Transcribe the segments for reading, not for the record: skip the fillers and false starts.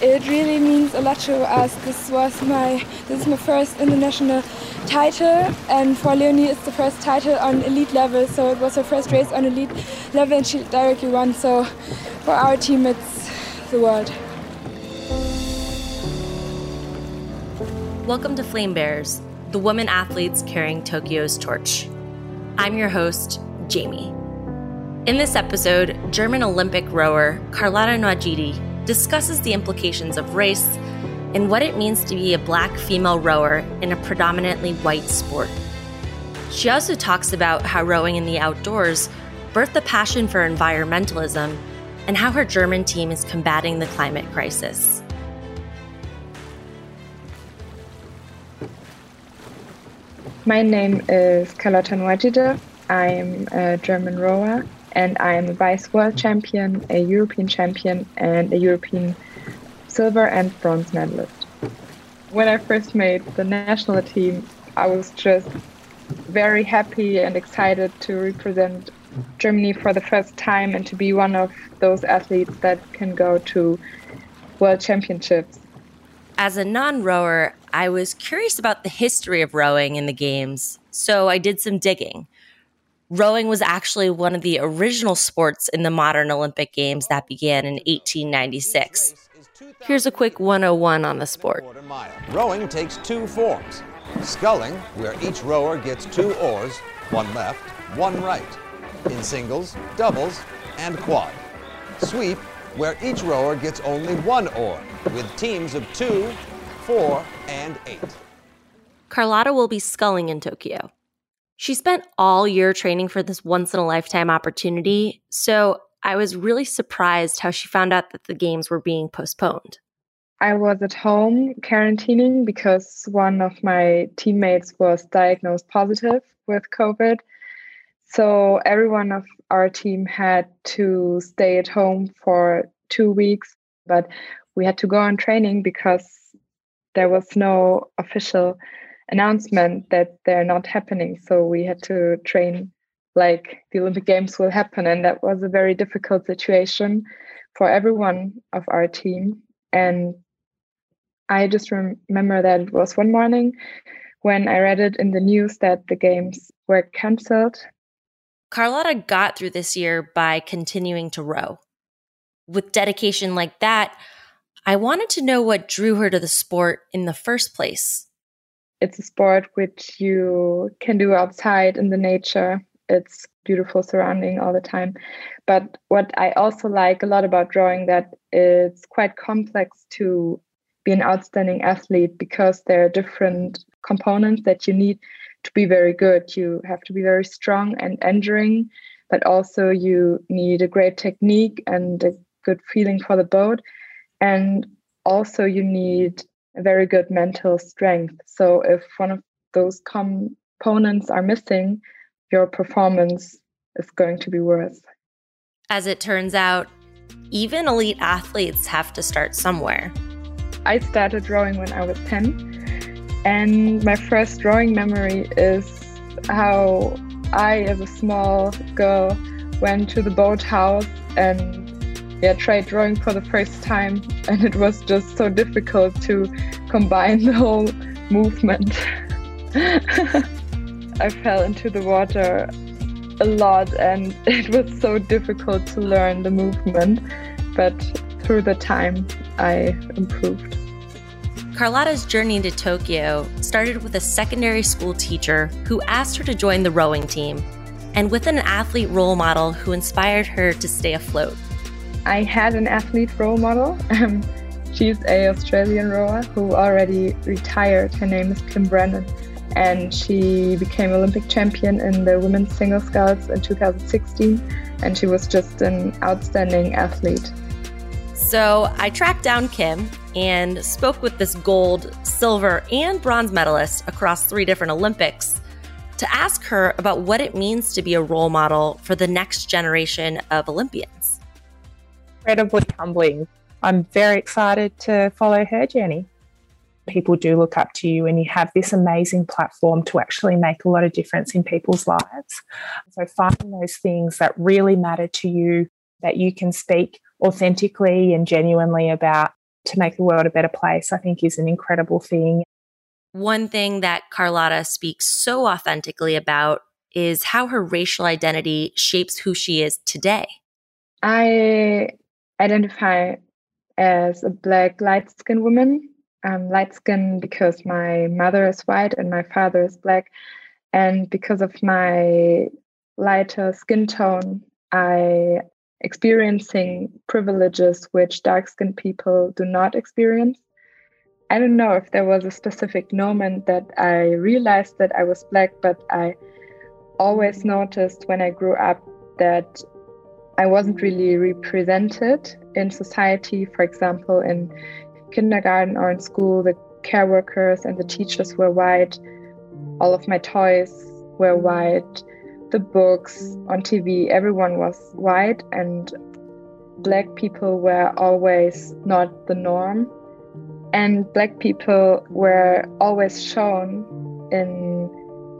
It really means a lot to us. This is my first international title, and for Leonie it's the first title on elite level, so it was her first race on elite level and she directly won, so for our team it's the world. Welcome to Flame Bears, the women athletes carrying Tokyo's torch. I'm your host, Jamie. In this episode, German Olympic rower Carlotta Nwajide discusses the implications of race and what it means to be a black female rower in a predominantly white sport. She also talks about how rowing in the outdoors birthed a passion for environmentalism and how her German team is combating the climate crisis. My name is Carlotta Nwajide. I'm a German rower. And I am a vice world champion, a European champion, and a European silver and bronze medalist. When I first made the national team, I was just very happy and excited to represent Germany for the first time and to be one of those athletes that can go to world championships. As a non-rower, I was curious about the history of rowing in the games, so I did some digging. Rowing was actually one of the original sports in the modern Olympic Games that began in 1896. Here's a quick 101 on the sport. Rowing takes two forms. Sculling, where each rower gets two oars, one left, one right. In singles, doubles, and quad. Sweep, where each rower gets only one oar, with teams of 2, 4, and 8. Carlotta will be sculling in Tokyo. She spent all year training for this once-in-a-lifetime opportunity, so I was really surprised how she found out that the games were being postponed. I was at home quarantining because one of my teammates was diagnosed positive with COVID. So everyone of our team had to stay at home for 2 weeks, but we had to go on training because there was no official announcement that they're not happening, so we had to train like the Olympic Games will happen, and that was a very difficult situation for everyone of our team. And I just remember that it was one morning when I read it in the news that the games were cancelled. Carlotta got through this year by continuing to row. With dedication like that, I wanted to know what drew her to the sport in the first place. It's a sport which you can do outside in the nature. It's beautiful surrounding all the time. But what I also like a lot about rowing, that it's quite complex to be an outstanding athlete because there are different components that you need to be very good. You have to be very strong and enduring, but also you need a great technique and a good feeling for the boat. And also you need a very good mental strength. So if one of those components are missing, your performance is going to be worse. As it turns out, even elite athletes have to start somewhere. I started rowing when I was 10, and my first rowing memory is how I, as a small girl, went to the boathouse and tried rowing for the first time, and it was just so difficult to combine the whole movement. I fell into the water a lot and it was so difficult to learn the movement, but through the time I improved. Carlotta's journey to Tokyo started with a secondary school teacher who asked her to join the rowing team, and with an athlete role model who inspired her to stay afloat. I had an athlete role model. She's an Australian rower who already retired. Her name is Kim Brennan, and she became Olympic champion in the women's single sculls in 2016, and she was just an outstanding athlete. So I tracked down Kim and spoke with this gold, silver, and bronze medalist across 3 different Olympics to ask her about what it means to be a role model for the next generation of Olympians. Incredibly humbling. I'm very excited to follow her journey. People do look up to you, and you have this amazing platform to actually make a lot of difference in people's lives. So finding those things that really matter to you, that you can speak authentically and genuinely about, to make the world a better place, I think is an incredible thing. One thing that Carlotta speaks so authentically about is how her racial identity shapes who she is today. I identify as a Black light-skinned woman. I'm light-skinned because my mother is white and my father is Black. And because of my lighter skin tone, I experiencing privileges which dark-skinned people do not experience. I don't know if there was a specific moment that I realized that I was Black, but I always noticed when I grew up that I wasn't really represented in society. For example, in kindergarten or in school, the care workers and the teachers were white. All of my toys were white. The books on TV, everyone was white, and Black people were always not the norm. And Black people were always shown in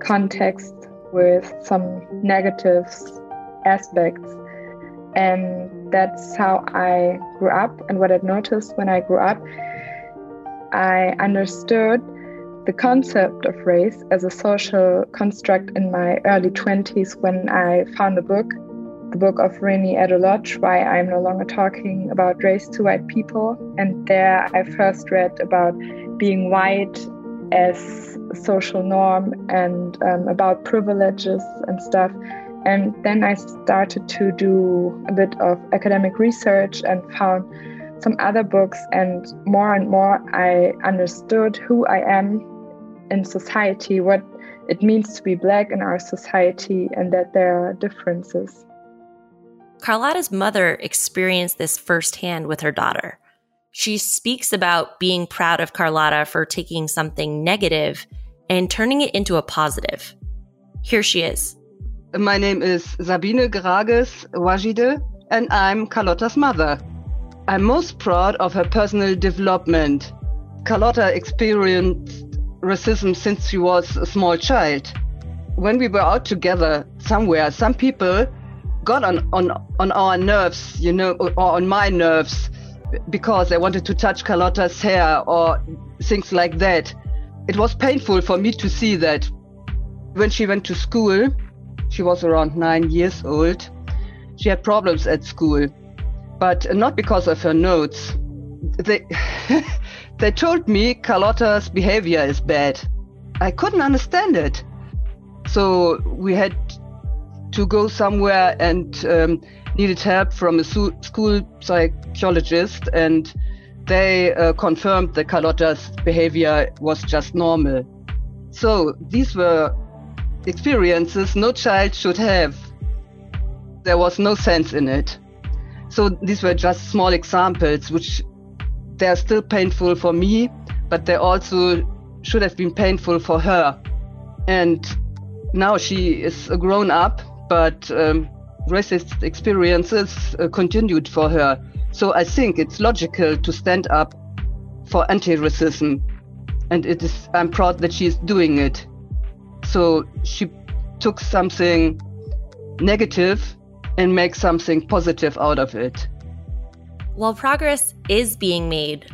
context with some negative aspects. And that's how I grew up. And what I noticed when I grew up, I understood the concept of race as a social construct in my early 20s when I found a book, the book of Reni Eddo-Lodge, Why I'm No Longer Talking About Race to White People. And there I first read about being white as a social norm and about privileges and stuff. And then I started to do a bit of academic research and found some other books, and more I understood who I am in society, what it means to be Black in our society, and that there are differences. Carlotta's mother experienced this firsthand with her daughter. She speaks about being proud of Carlotta for taking something negative and turning it into a positive. Here she is. My name is Sabine Grages-Nwajide, and I'm Carlotta's mother. I'm most proud of her personal development. Carlotta experienced racism since she was a small child. When we were out together somewhere, some people got on our nerves, you know, or on my nerves, because they wanted to touch Carlotta's hair or things like that. It was painful for me to see that. When she went to school, she was around 9 years old. She had problems at school. But not because of her notes. They told me Carlotta's behavior is bad. I couldn't understand it. So we had to go somewhere and needed help from a school psychologist, and they confirmed that Carlotta's behavior was just normal. So these were experiences no child should have. There was no sense in it. So these were just small examples, which they are still painful for me, but they also should have been painful for her. And now she is a grown up, but racist experiences continued for her. So I think it's logical to stand up for anti-racism. And I'm proud that she is doing it. So she took something negative and make something positive out of it. While progress is being made,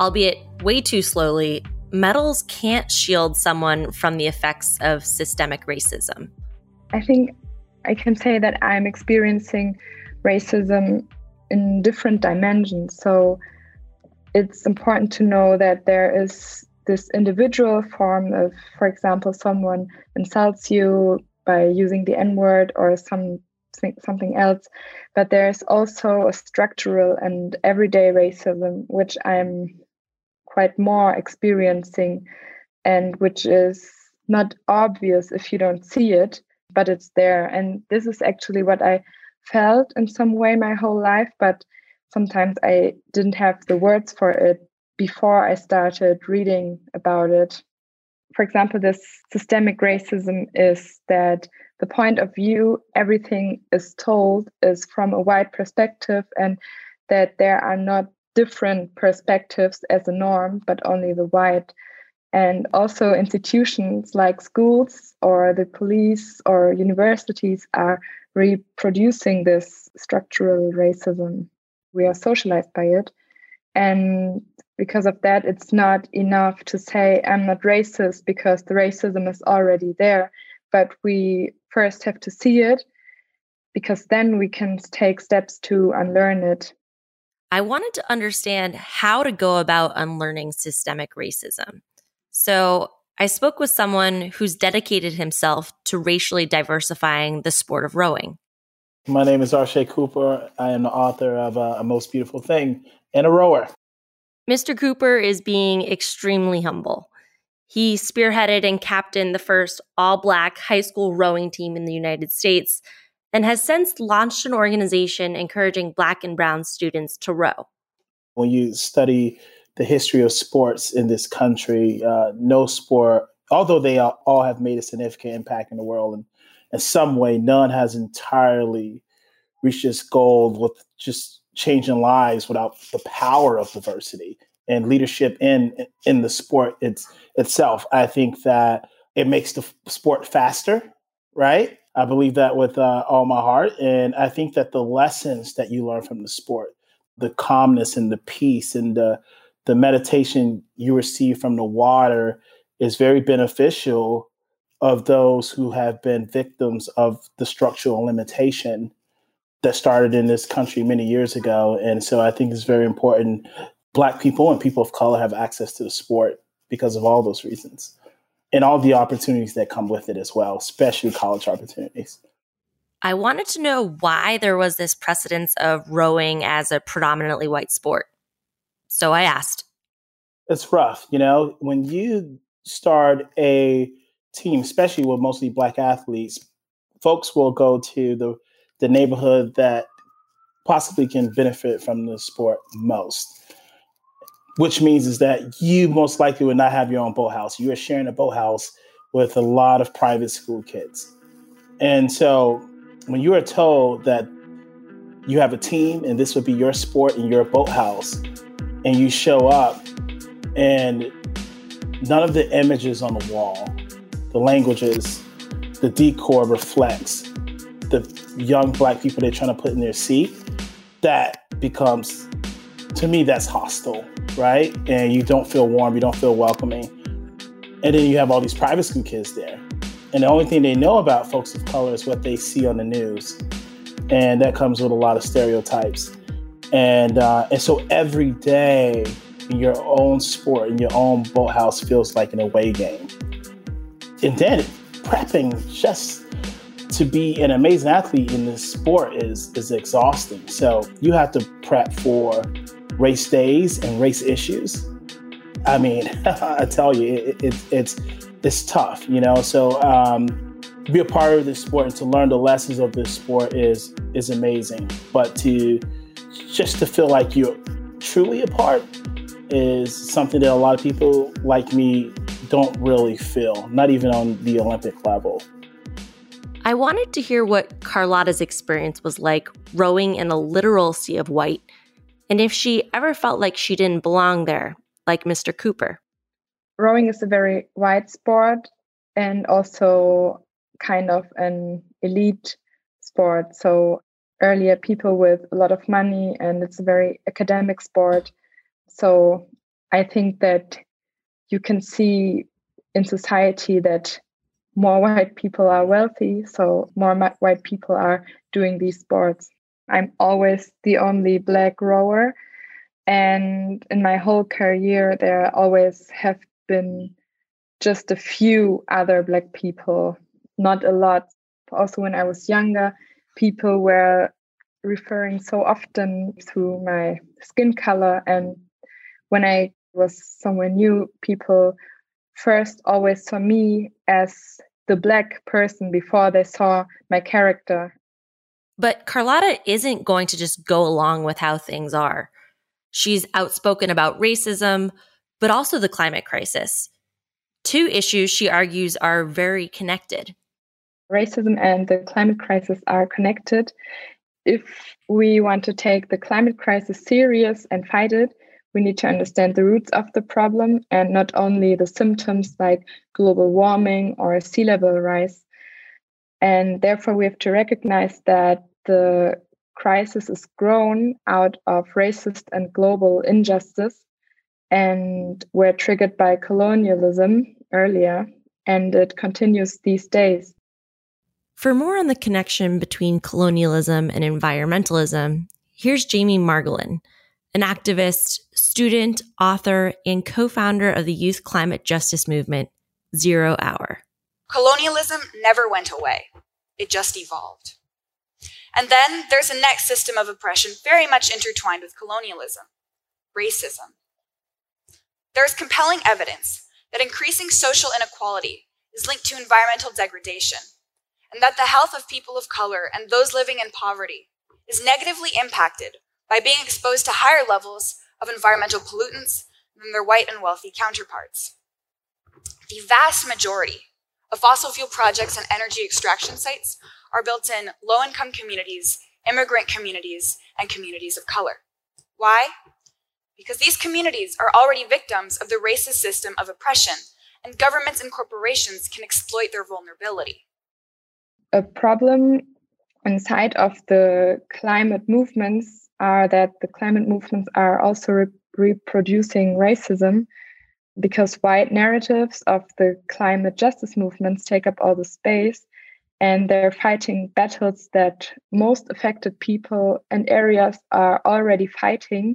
albeit way too slowly, medals can't shield someone from the effects of systemic racism. I think I can say that I'm experiencing racism in different dimensions. So it's important to know that there is this individual form of, for example, someone insults you by using the N-word or something else, but there's also a structural and everyday racism which I'm quite more experiencing, and which is not obvious if you don't see it, but it's there. And this is actually what I felt in some way my whole life, but sometimes I didn't have the words for it before I started reading about it. For example, this systemic racism is that the point of view, everything is told, is from a white perspective, and that there are not different perspectives as a norm, but only the white. And also institutions like schools or the police or universities are reproducing this structural racism. We are socialized by it, And because of that, it's not enough to say I'm not racist, because the racism is already there. But we first have to see it, because then we can take steps to unlearn it. I wanted to understand how to go about unlearning systemic racism. So I spoke with someone who's dedicated himself to racially diversifying the sport of rowing. My name is Arshay Cooper. I am the author of A Most Beautiful Thing and a rower. Mr. Cooper is being extremely humble. He spearheaded and captained the first all-Black high school rowing team in the United States and has since launched an organization encouraging Black and Brown students to row. When you study the history of sports in this country, no sport, although they all have made a significant impact in the world, and in some way, none has entirely reached its goal with just changing lives without the power of diversity and leadership in the sport itself. I think that it makes the sport faster, right? I believe that with all my heart. And I think that the lessons that you learn from the sport, the calmness and the peace and the meditation you receive from the water is very beneficial of those who have been victims of the structural limitation that started in this country many years ago. And so I think it's very important. Black people and people of color have access to the sport because of all those reasons and all the opportunities that come with it as well, especially college opportunities. I wanted to know why there was this precedence of rowing as a predominantly white sport. So I asked. It's rough. You know, when you start a team, especially with mostly Black athletes, folks will go to the neighborhood that possibly can benefit from the sport most, which means is that you most likely would not have your own boathouse. You are sharing a boathouse with a lot of private school kids. And so when you are told that you have a team and this would be your sport and your boathouse, and you show up and none of the images on the wall, the languages, the decor reflects the young Black people they're trying to put in their seat, that becomes, to me, that's hostile, right? And you don't feel warm, you don't feel welcoming. And then you have all these private school kids there. And the only thing they know about folks of color is what they see on the news. And that comes with a lot of stereotypes. And so every day in your own sport, in your own boathouse feels like an away game. And then prepping just to be an amazing athlete in this sport is exhausting. So you have to prep for race days and race issues. I mean, I tell you, it's tough, you know? So to be a part of this sport and to learn the lessons of this sport is amazing. But to feel like you're truly a part is something that a lot of people like me don't really feel, not even on the Olympic level. I wanted to hear what Carlotta's experience was like rowing in a literal sea of white, and if she ever felt like she didn't belong there, like Mr. Cooper. Rowing is a very wide sport and also kind of an elite sport. So earlier, people with a lot of money, and it's a very academic sport. So I think that you can see in society that more white people are wealthy, so more white people are doing these sports. I'm always the only Black rower, and in my whole career, there always have been just a few other Black people, not a lot. Also, when I was younger, people were referring so often to my skin color, and when I was somewhere new, people first always saw me as the Black person before they saw my character. But Carlotta isn't going to just go along with how things are. She's outspoken about racism, but also the climate crisis. Two issues she argues are very connected. Racism and the climate crisis are connected. If we want to take the climate crisis serious and fight it, we need to understand the roots of the problem and not only the symptoms like global warming or sea level rise. And therefore, we have to recognize that the crisis is grown out of racist and global injustice and were triggered by colonialism earlier, and it continues these days. For more on the connection between colonialism and environmentalism, here's Jamie Margolin, an activist, student, author, and co-founder of the youth climate justice movement, Zero Hour. Colonialism never went away. It just evolved. And then there's a next system of oppression very much intertwined with colonialism, racism. There is compelling evidence that increasing social inequality is linked to environmental degradation, and that the health of people of color and those living in poverty is negatively impacted by being exposed to higher levels of environmental pollutants than their white and wealthy counterparts. The vast majority of fossil fuel projects and energy extraction sites are built in low-income communities, immigrant communities, and communities of color. Why? Because these communities are already victims of the racist system of oppression, and governments and corporations can exploit their vulnerability. A problem inside of the climate movements are that the climate movements are also reproducing racism, because white narratives of the climate justice movements take up all the space, and they're fighting battles that most affected people and areas are already fighting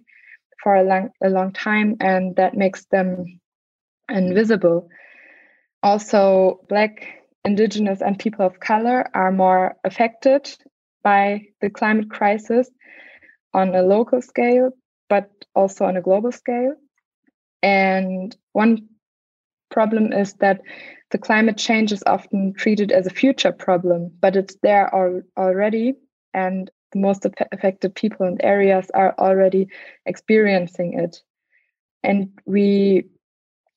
for a long time, and that makes them invisible. Also, Black, Indigenous, and people of color are more affected by the climate crisis on a local scale, but also on a global scale. And one problem is that the climate change is often treated as a future problem, but it's there already, and the most affected people and areas are already experiencing it. And we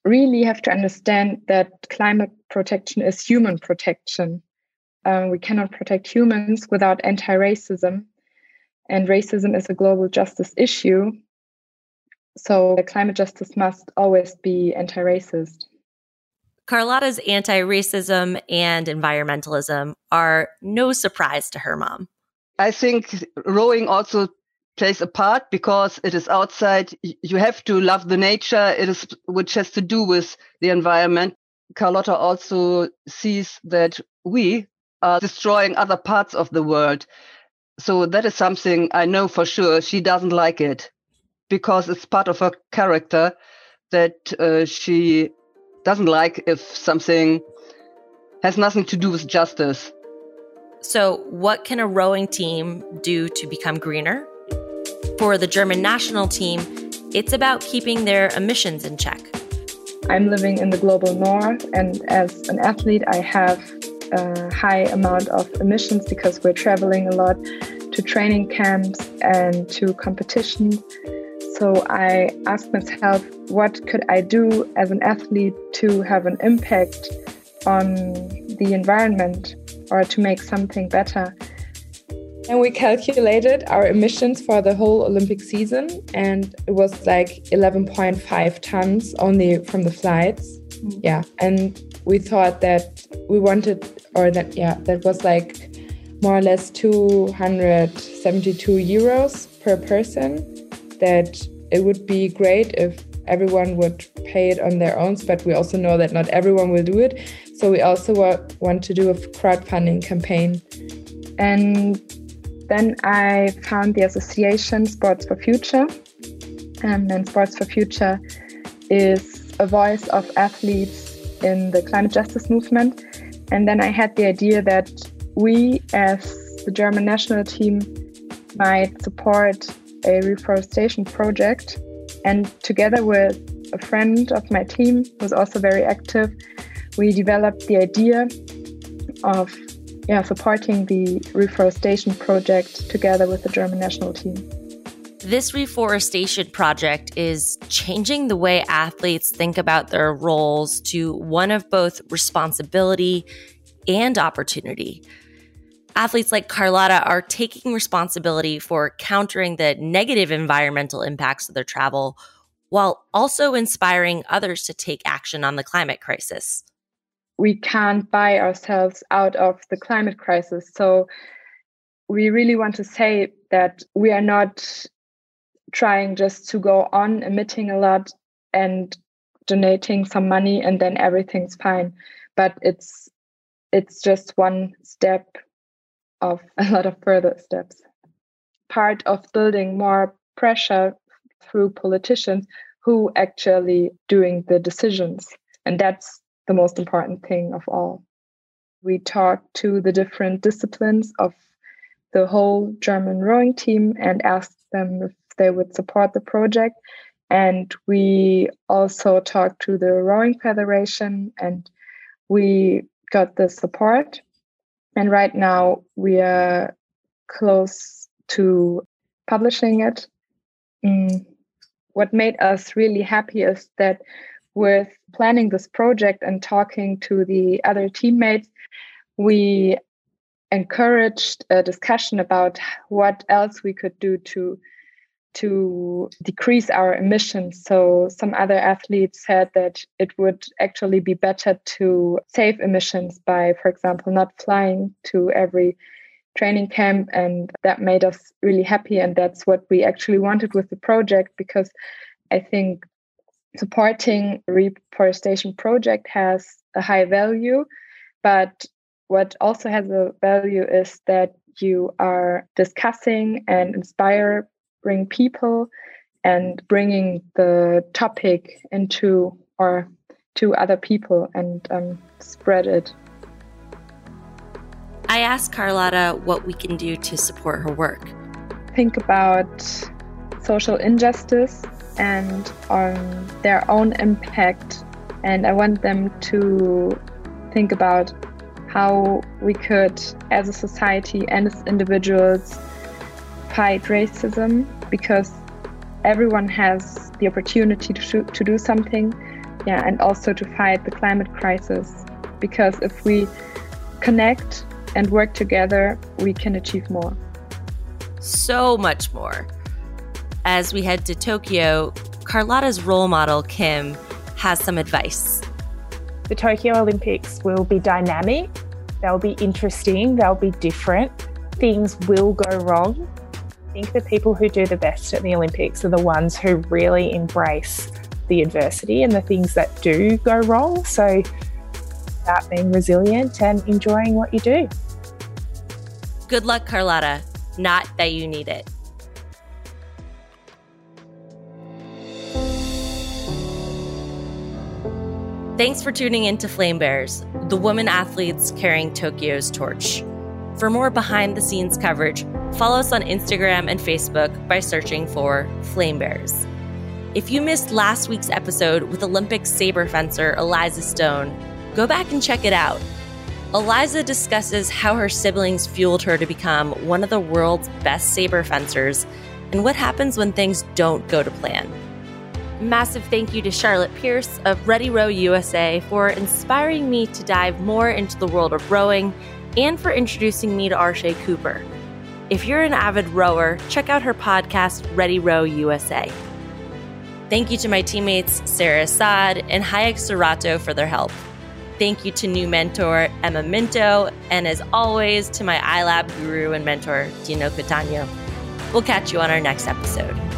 really have to understand that climate protection is human protection. We cannot protect humans without anti-racism, and racism is a global justice issue. So climate justice must always be anti-racist. Carlotta's anti-racism and environmentalism are no surprise to her mom. I think rowing also plays a part because it is outside. You have to love the nature, which has to do with the environment. Carlotta also sees that we are destroying other parts of the world. So that is something I know for sure. She doesn't like it because it's part of her character that she doesn't like if something has nothing to do with justice. So what can a rowing team do to become greener? For the German national team, it's about keeping their emissions in check. I'm living in the global north, and as an athlete, I have a high amount of emissions because we're traveling a lot to training camps and to competitions. So I asked myself, what could I do as an athlete to have an impact on the environment, or to make something better? And we calculated our emissions for the whole Olympic season, and it was like 11.5 tons only from the flights. Mm-hmm. Yeah, and we thought that we wanted, or that, yeah, that was like more or less 272 euros per person, that it would be great if everyone would pay it on their own, but we also know that not everyone will do it. So we also want to do a crowdfunding campaign. And then I found the association Sports for Future. And Sports for Future is a voice of athletes in the climate justice movement. And then I had the idea that we, as the German national team, might support a reforestation project. And together with a friend of my team, who's also very active, we developed the idea of supporting the reforestation project together with the German national team. This reforestation project is changing the way athletes think about their roles to one of both responsibility and opportunity. Athletes like Carlotta are taking responsibility for countering the negative environmental impacts of their travel, while also inspiring others to take action on the climate crisis. We can't buy ourselves out of the climate crisis. So we really want to say that we are not trying just to go on emitting a lot and donating some money and then everything's fine. But it's just one step of a lot of further steps. Part of building more pressure through politicians who actually doing the decisions. And that's the most important thing of all. We talked to the different disciplines of the whole German rowing team and asked them if they would support the project. And we also talked to the Rowing Federation and we got the support. And right now we are close to publishing it. What made us really happy is that with planning this project and talking to the other teammates, we encouraged a discussion about what else we could do to decrease our emissions. So some other athletes said that it would actually be better to save emissions by, for example, not flying to every training camp, and that made us really happy. And that's what we actually wanted with the project, because I think supporting a reforestation project has a high value, but what also has a value is that you are discussing and inspiring people and bringing the topic into or to other people and spread it. I asked Carlotta what we can do to support her work. Think about social injustice and on their own impact. And I want them to think about how we could, as a society and as individuals, fight racism, because everyone has the opportunity to do something. Yeah, and also to fight the climate crisis, because if we connect and work together, we can achieve more. So much more. As we head to Tokyo, Carlotta's role model, Kim, has some advice. The Tokyo Olympics will be dynamic. They'll be interesting. They'll be different. Things will go wrong. I think the people who do the best at the Olympics are the ones who really embrace the adversity and the things that do go wrong. So start being resilient and enjoying what you do. Good luck, Carlotta. Not that you need it. Thanks for tuning in to Flame Bears, the women athletes carrying Tokyo's torch. For more behind-the-scenes coverage, follow us on Instagram and Facebook by searching for Flame Bears. If you missed last week's episode with Olympic saber fencer Eliza Stone, go back and check it out. Eliza discusses how her siblings fueled her to become one of the world's best saber fencers and what happens when things don't go to plan. Massive thank you to Charlotte Pierce of Ready Row USA for inspiring me to dive more into the world of rowing and for introducing me to Arshay Cooper. If you're an avid rower, check out her podcast, Ready Row USA. Thank you to my teammates, Sarah Assad and Hayek Serato, for their help. Thank you to new mentor, Emma Minto, and as always, to my iLab guru and mentor, Dino Catano. We'll catch you on our next episode.